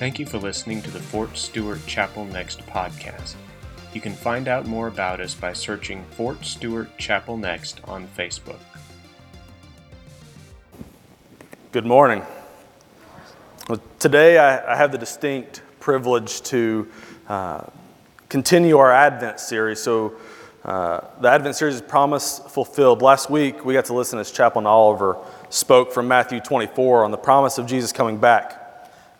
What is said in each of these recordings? Thank you for listening to the Fort Stewart Chapel Next podcast. You can find out more about us by searching Fort Stewart Chapel Next on Facebook. Good morning. Today I have the distinct privilege to continue our Advent series. So the Advent series is Promise Fulfilled. Last week we got to listen as Chaplain Oliver spoke from Matthew 24 on the promise of Jesus coming back.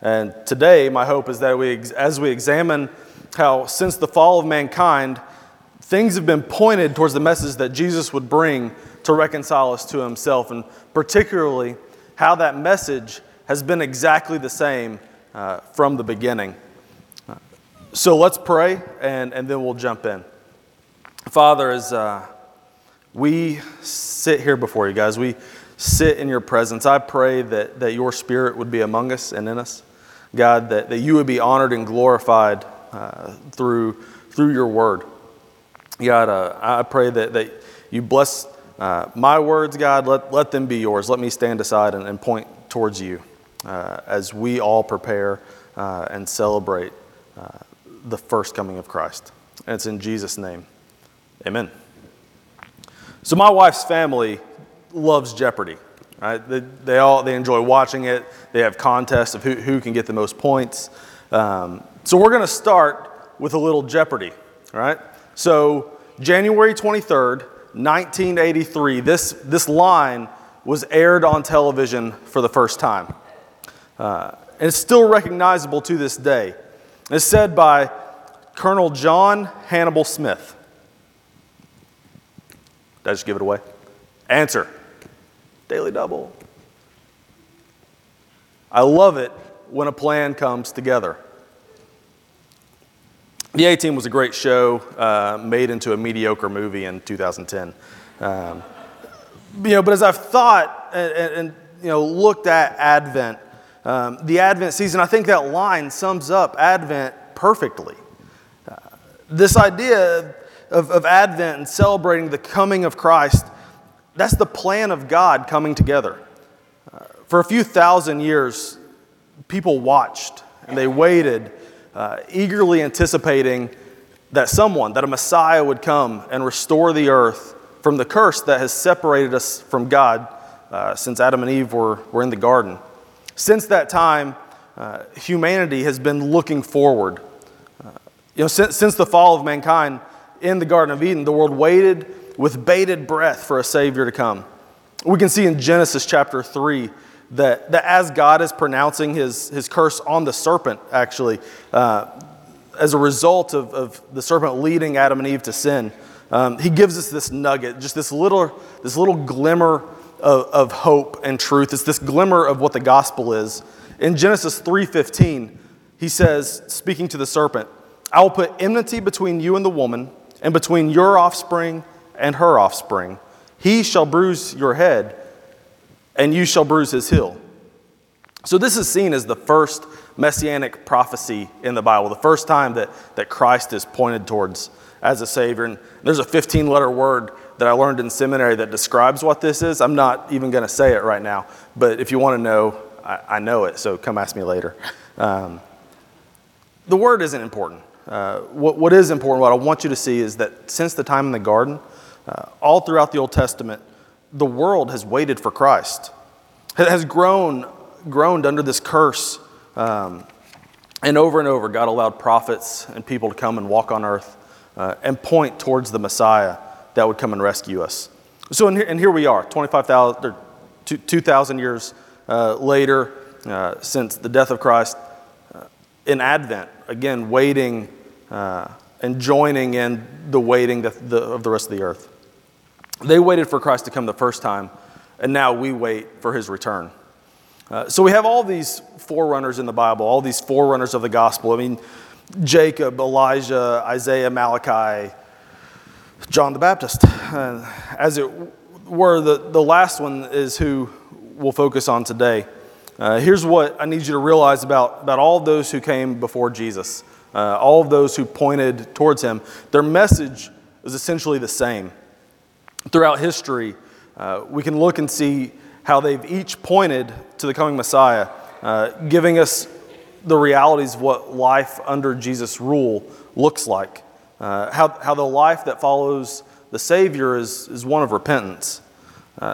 And today my hope is that as we examine how since the fall of mankind, things have been pointed towards the message that Jesus would bring to reconcile us to himself, and particularly how that message has been exactly the same from the beginning. So let's pray, and then we'll jump in. Father, as we sit here before you guys, we sit in your presence, I pray that your Spirit would be among us and in us. God, that you would be honored and glorified through your word. God, I pray that you bless my words, God. Let them be yours. Let me stand aside and point towards you. As we all prepare and celebrate the first coming of Christ. And it's in Jesus' name. Amen. So my wife's family loves Jeopardy. Right? They enjoy watching it. They have contests of who can get the most points. So we're going to start with a little Jeopardy. Right? So January 23rd, 1983, this line was aired on television for the first time. And it's still recognizable to this day. It's said by Colonel John Hannibal Smith. Did I just give it away? Answer: Daily Double. I love it when a plan comes together. The A Team was a great show made into a mediocre movie in 2010. But as I've thought and looked at Advent, the Advent season, I think that line sums up Advent perfectly. This idea of Advent and celebrating the coming of Christ, that's the plan of God coming together. For a few thousand years, people watched and they waited, eagerly anticipating that a Messiah would come and restore the earth from the curse that has separated us from God since Adam and Eve were in the garden. Since that time, humanity has been looking forward. Since the fall of mankind in the Garden of Eden, the world waited with bated breath for a Savior to come. We can see in Genesis chapter 3 that as God is pronouncing his curse on the serpent, actually, as a result of the serpent leading Adam and Eve to sin, he gives us this nugget, just this little glimmer of hope and truth. It's this glimmer of what the gospel is. In Genesis 3:15, he says, speaking to the serpent, "I will put enmity between you and the woman, and between your offspring and her offspring. He shall bruise your head, and you shall bruise his heel." So this is seen as the first messianic prophecy in the Bible, the first time that Christ is pointed towards as a Savior. And there's a 15-letter word that I learned in seminary that describes what this is. I'm not even going to say it right now, but if you want to know, I know it, so come ask me later. The word isn't important. What is important, what I want you to see, is that since the time in the garden, all throughout the Old Testament, the world has waited for Christ. It has groaned under this curse, and over God allowed prophets and people to come and walk on earth and point towards the Messiah that would come and rescue us. So, and here we are, 2,000 years later, since the death of Christ, in Advent, again, waiting and joining in the waiting of the rest of the earth. They waited for Christ to come the first time, and now we wait for his return. So we have all these forerunners in the Bible, all these forerunners of the gospel. I mean, Jacob, Elijah, Isaiah, Malachi, John the Baptist. As it were, the last one is who we'll focus on today. Here's what I need you to realize about all those who came before Jesus, all of those who pointed towards him. Their message is essentially the same. Throughout history, we can look and see how they've each pointed to the coming Messiah, giving us the realities of what life under Jesus' rule looks like. How the life that follows the Savior is one of repentance.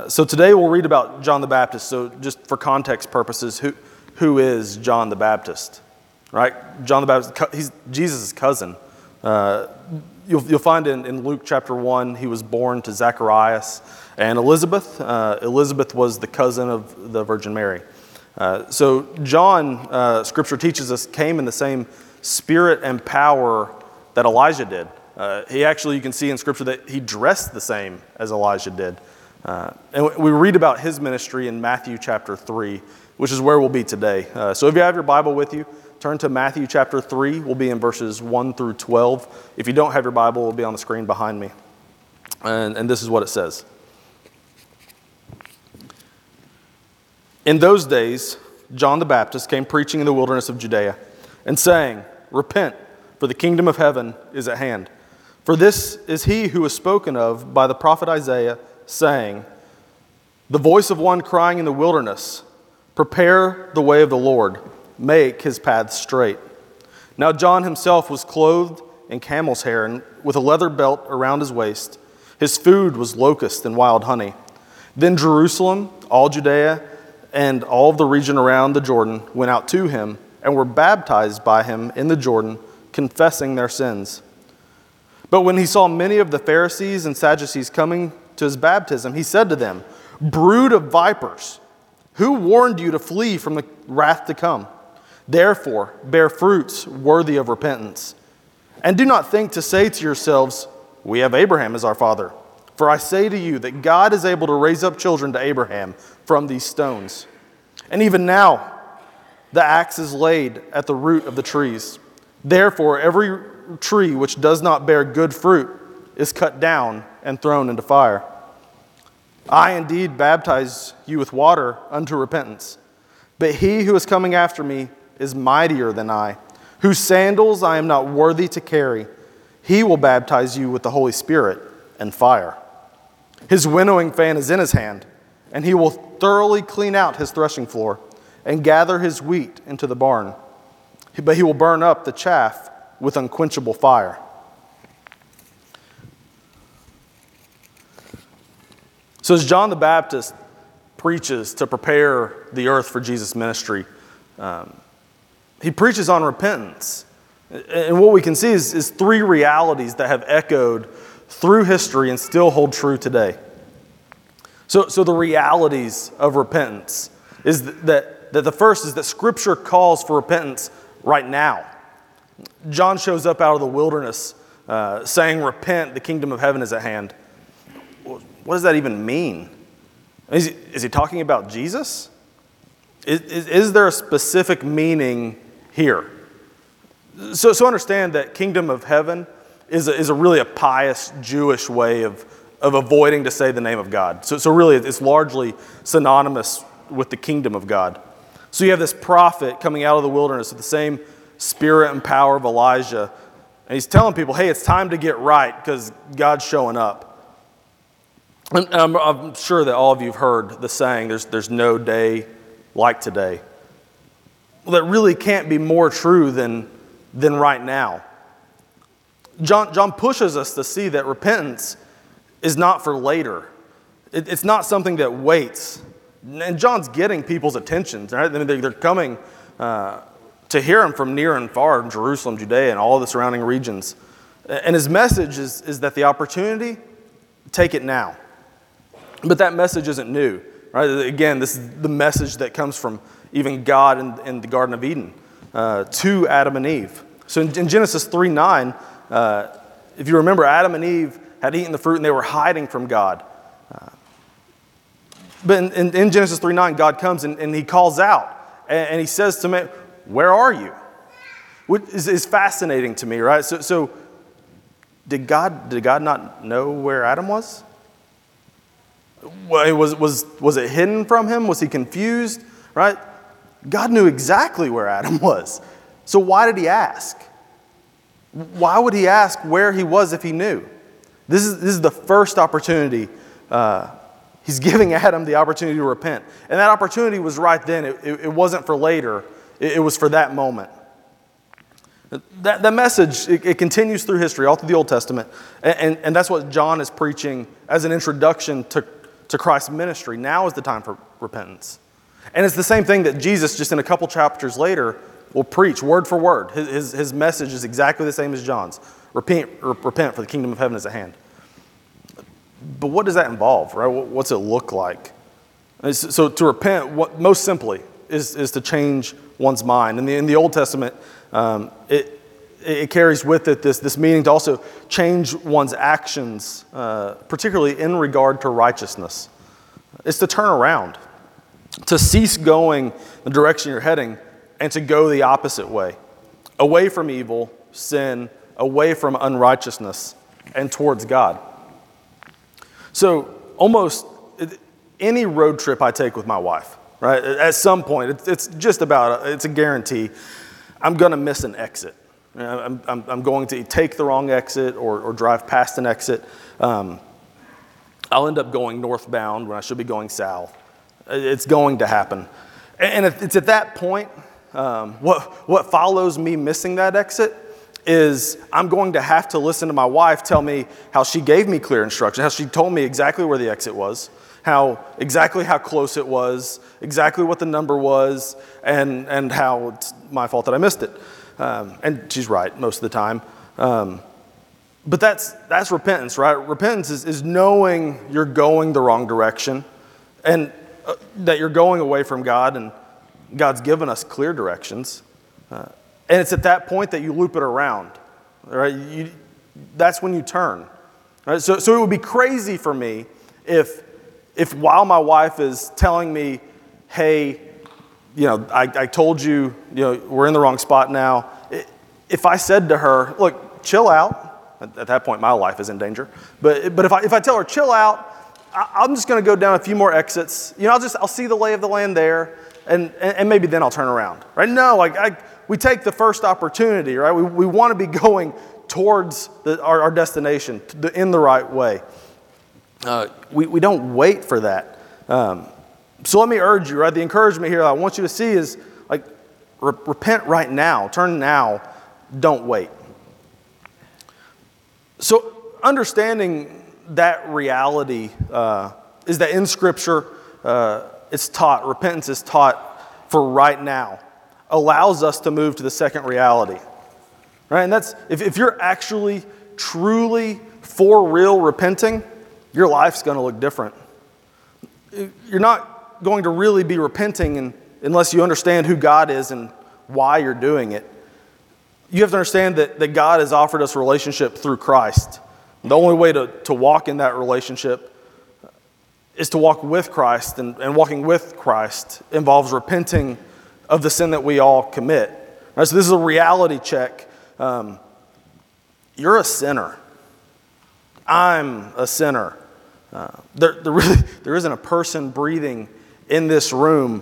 So today we'll read about John the Baptist. So just for context purposes, who is John the Baptist? Right? John the Baptist, he's Jesus' cousin. You'll find in Luke chapter 1, he was born to Zacharias and Elizabeth. Elizabeth was the cousin of the Virgin Mary. So John, Scripture teaches us, came in the same spirit and power that Elijah did. He actually, you can see in Scripture that he dressed the same as Elijah did. And we read about his ministry in Matthew chapter 3, which is where we'll be today. So if you have your Bible with you, turn to Matthew chapter 3. We'll be in verses 1 through 12. If you don't have your Bible, it'll be on the screen behind me. And this is what it says. In those days, John the Baptist came preaching in the wilderness of Judea and saying, "Repent, for the kingdom of heaven is at hand. For this is he who was spoken of by the prophet Isaiah, saying, the voice of one crying in the wilderness, prepare the way of the Lord, make his path straight. Now John himself was clothed in camel's hair and with a leather belt around his waist. His food was locusts and wild honey. Then Jerusalem, all Judea, and all the region around the Jordan went out to him and were baptized by him in the Jordan, confessing their sins. But when he saw many of the Pharisees and Sadducees coming to his baptism, he said to them, 'Brood of vipers, who warned you to flee from the wrath to come? Therefore, bear fruits worthy of repentance. And do not think to say to yourselves, we have Abraham as our father. For I say to you that God is able to raise up children to Abraham from these stones. And even now, the axe is laid at the root of the trees. Therefore, every tree which does not bear good fruit is cut down and thrown into fire. I indeed baptize you with water unto repentance. But he who is coming after me is mightier than I, whose sandals I am not worthy to carry. He will baptize you with the Holy Spirit and fire. His winnowing fan is in his hand, and he will thoroughly clean out his threshing floor and gather his wheat into the barn. But he will burn up the chaff with unquenchable fire.'" So as John the Baptist preaches to prepare the earth for Jesus' ministry, he preaches on repentance. And what we can see is three realities that have echoed through history and still hold true today. So the realities of repentance is that the first is that Scripture calls for repentance right now. John shows up out of the wilderness saying, "Repent, the kingdom of heaven is at hand." What does that even mean? Is he talking about Jesus? Is there a specific meaning here? So understand that kingdom of heaven is a really a pious Jewish way of avoiding to say the name of God. So really it's largely synonymous with the kingdom of God. So you have this prophet coming out of the wilderness with the same spirit and power of Elijah. And he's telling people, hey, it's time to get right because God's showing up. And I'm sure that all of you have heard the saying, there's no day like today. Well, that really can't be more true than right now. John pushes us to see that repentance is not for later. It's not something that waits. And John's getting people's attention, right? I mean, they're coming to hear him from near and far in Jerusalem, Judea, and all the surrounding regions. And his message is that the opportunity, take it now. But that message isn't new, right? Again, this is the message that comes from even God in the Garden of Eden to Adam and Eve. So in Genesis 3:9, if you remember, Adam and Eve had eaten the fruit and they were hiding from God. But in Genesis 3:9, God comes and he calls out and he says to man, "Where are you?" Which is fascinating to me, right? So did God not know where Adam was? Was it hidden from him? Was he confused? Right? God knew exactly where Adam was. So why did he ask? Why would he ask where he was if he knew? This is the first opportunity. He's giving Adam the opportunity to repent. And that opportunity was right then. It wasn't for later. It was for that moment. That message, it continues through history, all through the Old Testament. And that's what John is preaching as an introduction to Christ's ministry. Now is the time for repentance. And it's the same thing that Jesus, just in a couple chapters later, will preach word for word. His message is exactly the same as John's. Repent, for the kingdom of heaven is at hand. But what does that involve, right? What's it look like? So to repent, what most simply is to change one's mind. In the Old Testament, it carries with it this meaning to also change one's actions, particularly in regard to righteousness. It's to turn around, to cease going the direction you're heading, and to go the opposite way, away from evil, sin, away from unrighteousness, and towards God. So almost any road trip I take with my wife, right? At some point, it's a guarantee. I'm going to miss an exit. I'm going to take the wrong exit or drive past an exit. I'll end up going northbound when I should be going south. It's going to happen. And it's at that point, what follows me missing that exit is I'm going to have to listen to my wife tell me how she gave me clear instruction, how she told me exactly where the exit was, how close it was, exactly what the number was, and how it's my fault that I missed it. And she's right most of the time. But that's repentance, right? Repentance is knowing you're going the wrong direction and that you're going away from God, and God's given us clear directions. And it's at that point that you loop it around, right? That's when you turn, right? So it would be crazy for me if while my wife is telling me, hey, I told you, we're in the wrong spot now. If I said to her, look, chill out. At that point, my life is in danger. But if I tell her, chill out, I'm just going to go down a few more exits. I'll see the lay of the land there, and maybe then I'll turn around, right? No, we take the first opportunity, right? We want to be going towards our destination in the right way. We don't wait for that. So let me urge you, right? The encouragement here I want you to see is repent right now, turn now, don't wait. So understanding that reality is that in Scripture, it's taught, repentance is taught for right now, allows us to move to the second reality, right? And that's, if you're actually, truly, for real repenting, your life's going to look different. You're not going to really be repenting unless you understand who God is and why you're doing it. You have to understand that God has offered us a relationship through Christ. The only way to walk in that relationship is to walk with Christ, and walking with Christ involves repenting of the sin that we all commit. All right, so this is a reality check. You're a sinner. I'm a sinner. There isn't a person breathing in this room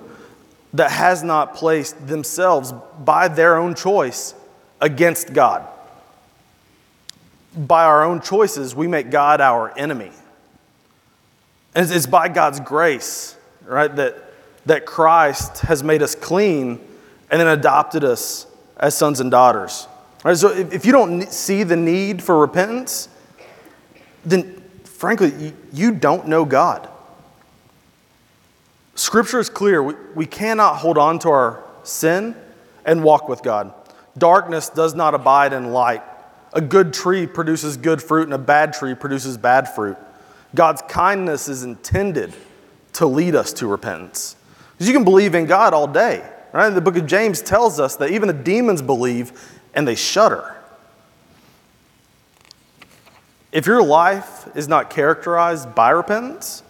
that has not placed themselves by their own choice against God. By our own choices, we make God our enemy. And it's by God's grace, right, that Christ has made us clean and then adopted us as sons and daughters. Right? So if you don't see the need for repentance, then frankly, you don't know God. Scripture is clear. We cannot hold on to our sin and walk with God. Darkness does not abide in light. A good tree produces good fruit, and a bad tree produces bad fruit. God's kindness is intended to lead us to repentance. Because you can believe in God all day, right? The book of James tells us that even the demons believe and they shudder. If your life is not characterized by repentance,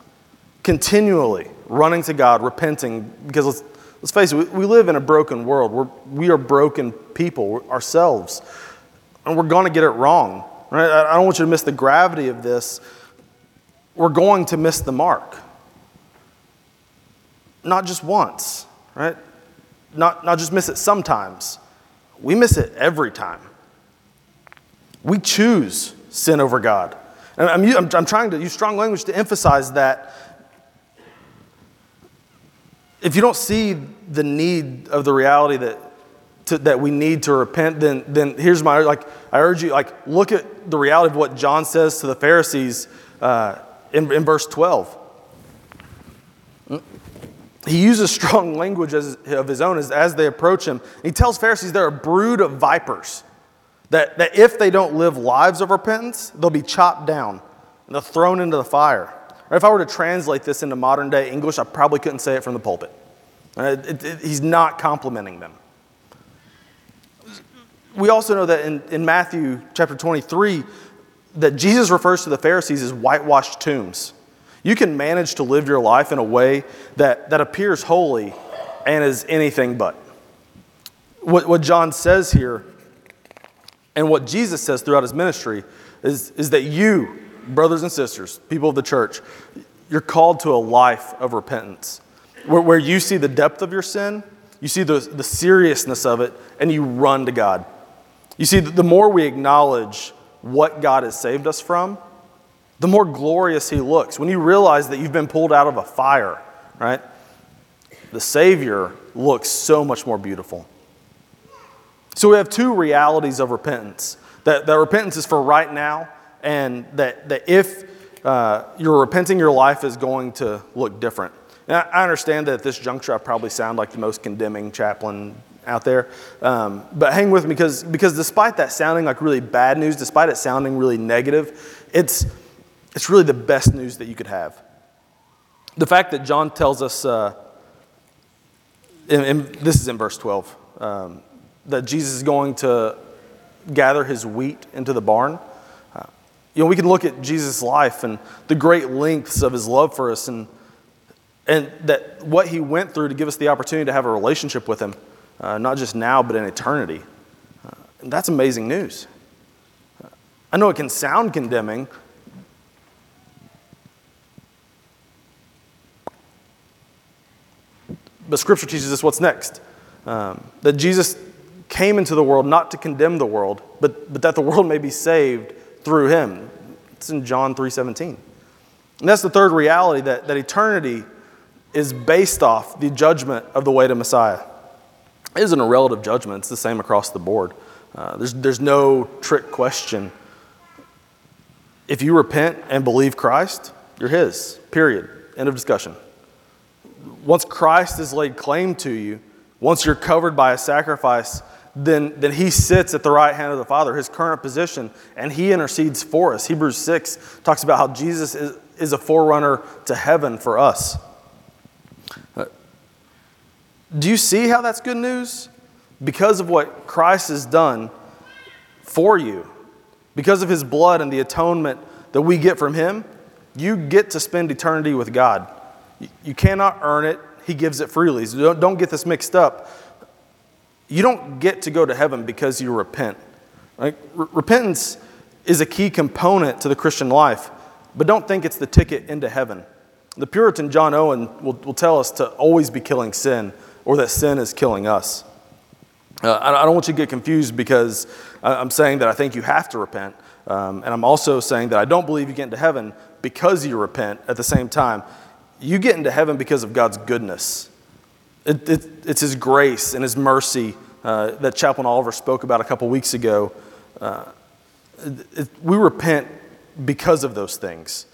continually running to God, repenting, because let's face it, we live in a broken world. We are broken people ourselves, and we're going to get it wrong. Right? I don't want you to miss the gravity of this. We're going to miss the mark. Not just once, right? Not just miss it sometimes. We miss it every time. We choose sin over God. And I'm trying to use strong language to emphasize that. if you don't see the need of the reality that we need to repent, then here's my, I urge you, look at the reality of what John says to the Pharisees in verse 12. He uses strong language of his own as they approach him. He tells Pharisees they're a brood of vipers, that if they don't live lives of repentance, they'll be chopped down and they're thrown into the fire. If I were to translate this into modern day English, I probably couldn't say it from the pulpit. He's not complimenting them. We also know that in Matthew chapter 23, that Jesus refers to the Pharisees as whitewashed tombs. You can manage to live your life in a way that appears holy and is anything but. What John says here and what Jesus says throughout his ministry is that you, brothers and sisters, people of the church, you're called to a life of repentance where you see the depth of your sin, you see the seriousness of it, and you run to God. You see, the more we acknowledge what God has saved us from, the more glorious he looks. When you realize that you've been pulled out of a fire, right? The Savior looks so much more beautiful. So we have two realities of repentance. That repentance is for right now, and that if you're repenting, your life is going to look different. Now, I understand that at this juncture I probably sound like the most condemning chaplain out there. But hang with me because despite that sounding like really bad news, despite it sounding really negative, it's really the best news that you could have. The fact that John tells us, this is in verse 12, that Jesus is going to gather his wheat into the barn. We can look at Jesus' life and the great lengths of his love for us and that what he went through to give us the opportunity to have a relationship with him, not just now, but in eternity. And that's amazing news. I know it can sound condemning. But Scripture teaches us what's next. That Jesus came into the world not to condemn the world, but that the world may be saved through him. It's in John 3:17. And that's the third reality, that eternity is based off the judgment of the way to Messiah. It isn't a relative judgment. It's the same across the board. There's no trick question. If you repent and believe Christ, you're his. Period. End of discussion. Once Christ is laid claim to you, once you're covered by a sacrifice, then he sits at the right hand of the Father, his current position, and he intercedes for us. Hebrews 6 talks about how Jesus is a forerunner to heaven for us. Do you see how that's good news? Because of what Christ has done for you, because of his blood and the atonement that we get from him, you get to spend eternity with God. You cannot earn it. He gives it freely. So don't get this mixed up. You don't get to go to heaven because you repent. Right? Repentance is a key component to the Christian life, but don't think it's the ticket into heaven. The Puritan John Owen will tell us to always be killing sin, or that sin is killing us. I don't want you to get confused because I'm saying that I think you have to repent, and I'm also saying that I don't believe you get into heaven because you repent at the same time. You get into heaven because of God's goodness. It's his grace and his mercy that Chaplain Oliver spoke about a couple weeks ago. We repent because of those things.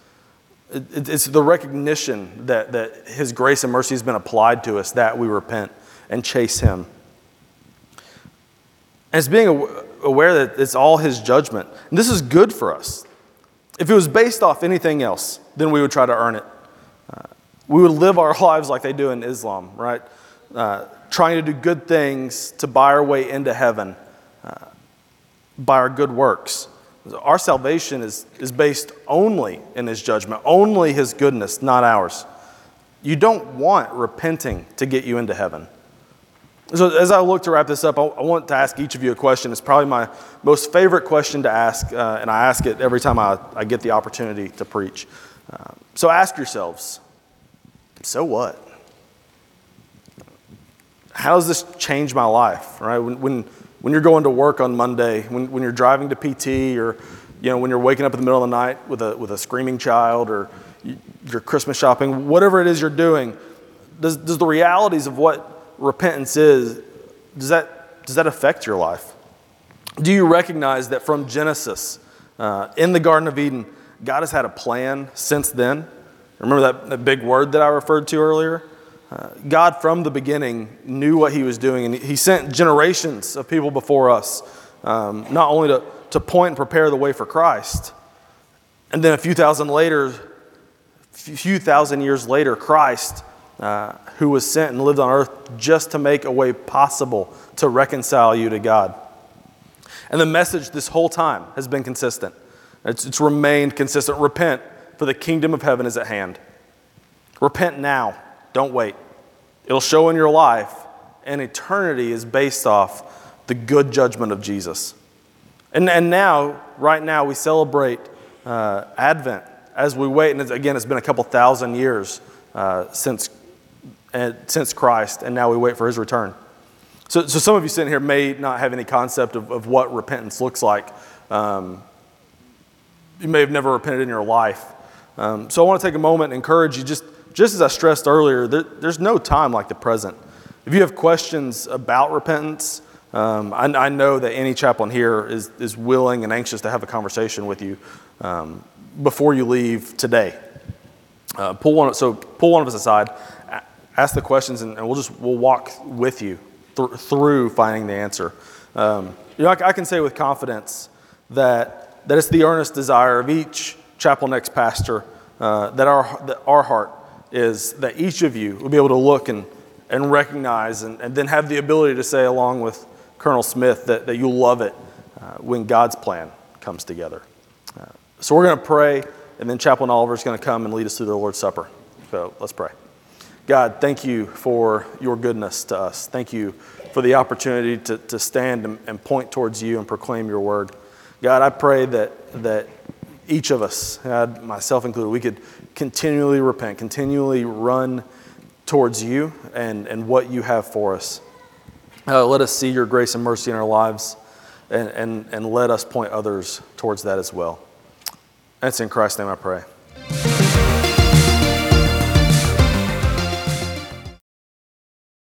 It's the recognition that his grace and mercy has been applied to us that we repent and chase him. And it's being aware that it's all his judgment. And this is good for us. If it was based off anything else, then we would try to earn it. We would live our lives like they do in Islam, right? Trying to do good things to buy our way into heaven by our good works. Our salvation is based only in his judgment, only his goodness, not ours. You don't want repenting to get you into heaven. So as I look to wrap this up, I want to ask each of you a question. It's probably my most favorite question to ask, and I ask it every time I get the opportunity to preach. So ask yourselves, so what? How does this change my life? Right? When you're going to work on Monday, when you're driving to PT, or when you're waking up in the middle of the night with a screaming child, or you're Christmas shopping, whatever it is you're doing, does the realities of what repentance is, does that affect your life? Do you recognize that from Genesis, in the Garden of Eden, God has had a plan since then? Remember that big word that I referred to earlier? God from the beginning knew what he was doing, and he sent generations of people before us, not only to point and prepare the way for Christ, and then a few thousand years later, Christ, who was sent and lived on earth just to make a way possible to reconcile you to God. And the message this whole time has been consistent. It's remained consistent. Repent, for the kingdom of heaven is at hand. Repent now. Don't wait. It'll show in your life, and eternity is based off the good judgment of Jesus. And now, right now, we celebrate Advent as we wait. And it's been a couple thousand years since Christ, and now we wait for his return. So some of you sitting here may not have any concept of what repentance looks like. You may have never repented in your life. So I want to take a moment and encourage you, just as I stressed earlier, there's no time like the present. If you have questions about repentance, I know that any chaplain here is willing and anxious to have a conversation with you before you leave today. Pull one of us aside, ask the questions, and we'll walk with you through finding the answer. I can say with confidence that it's the earnest desire of each Chapel Next pastor that our heart is that each of you will be able to look and recognize and then have the ability to say, along with Colonel Smith, that you love it when God's plan comes together. So we're going to pray, and then Chaplain Oliver is going to come and lead us through the Lord's Supper. So let's pray. God, thank you for your goodness to us. Thank you for the opportunity to stand and point towards you and proclaim your word. God, I pray that each of us, God, myself included, we could continually repent, continually run towards you and what you have for us. Let us see your grace and mercy in our lives, and let us point others towards that as well. That's in Christ's name I pray.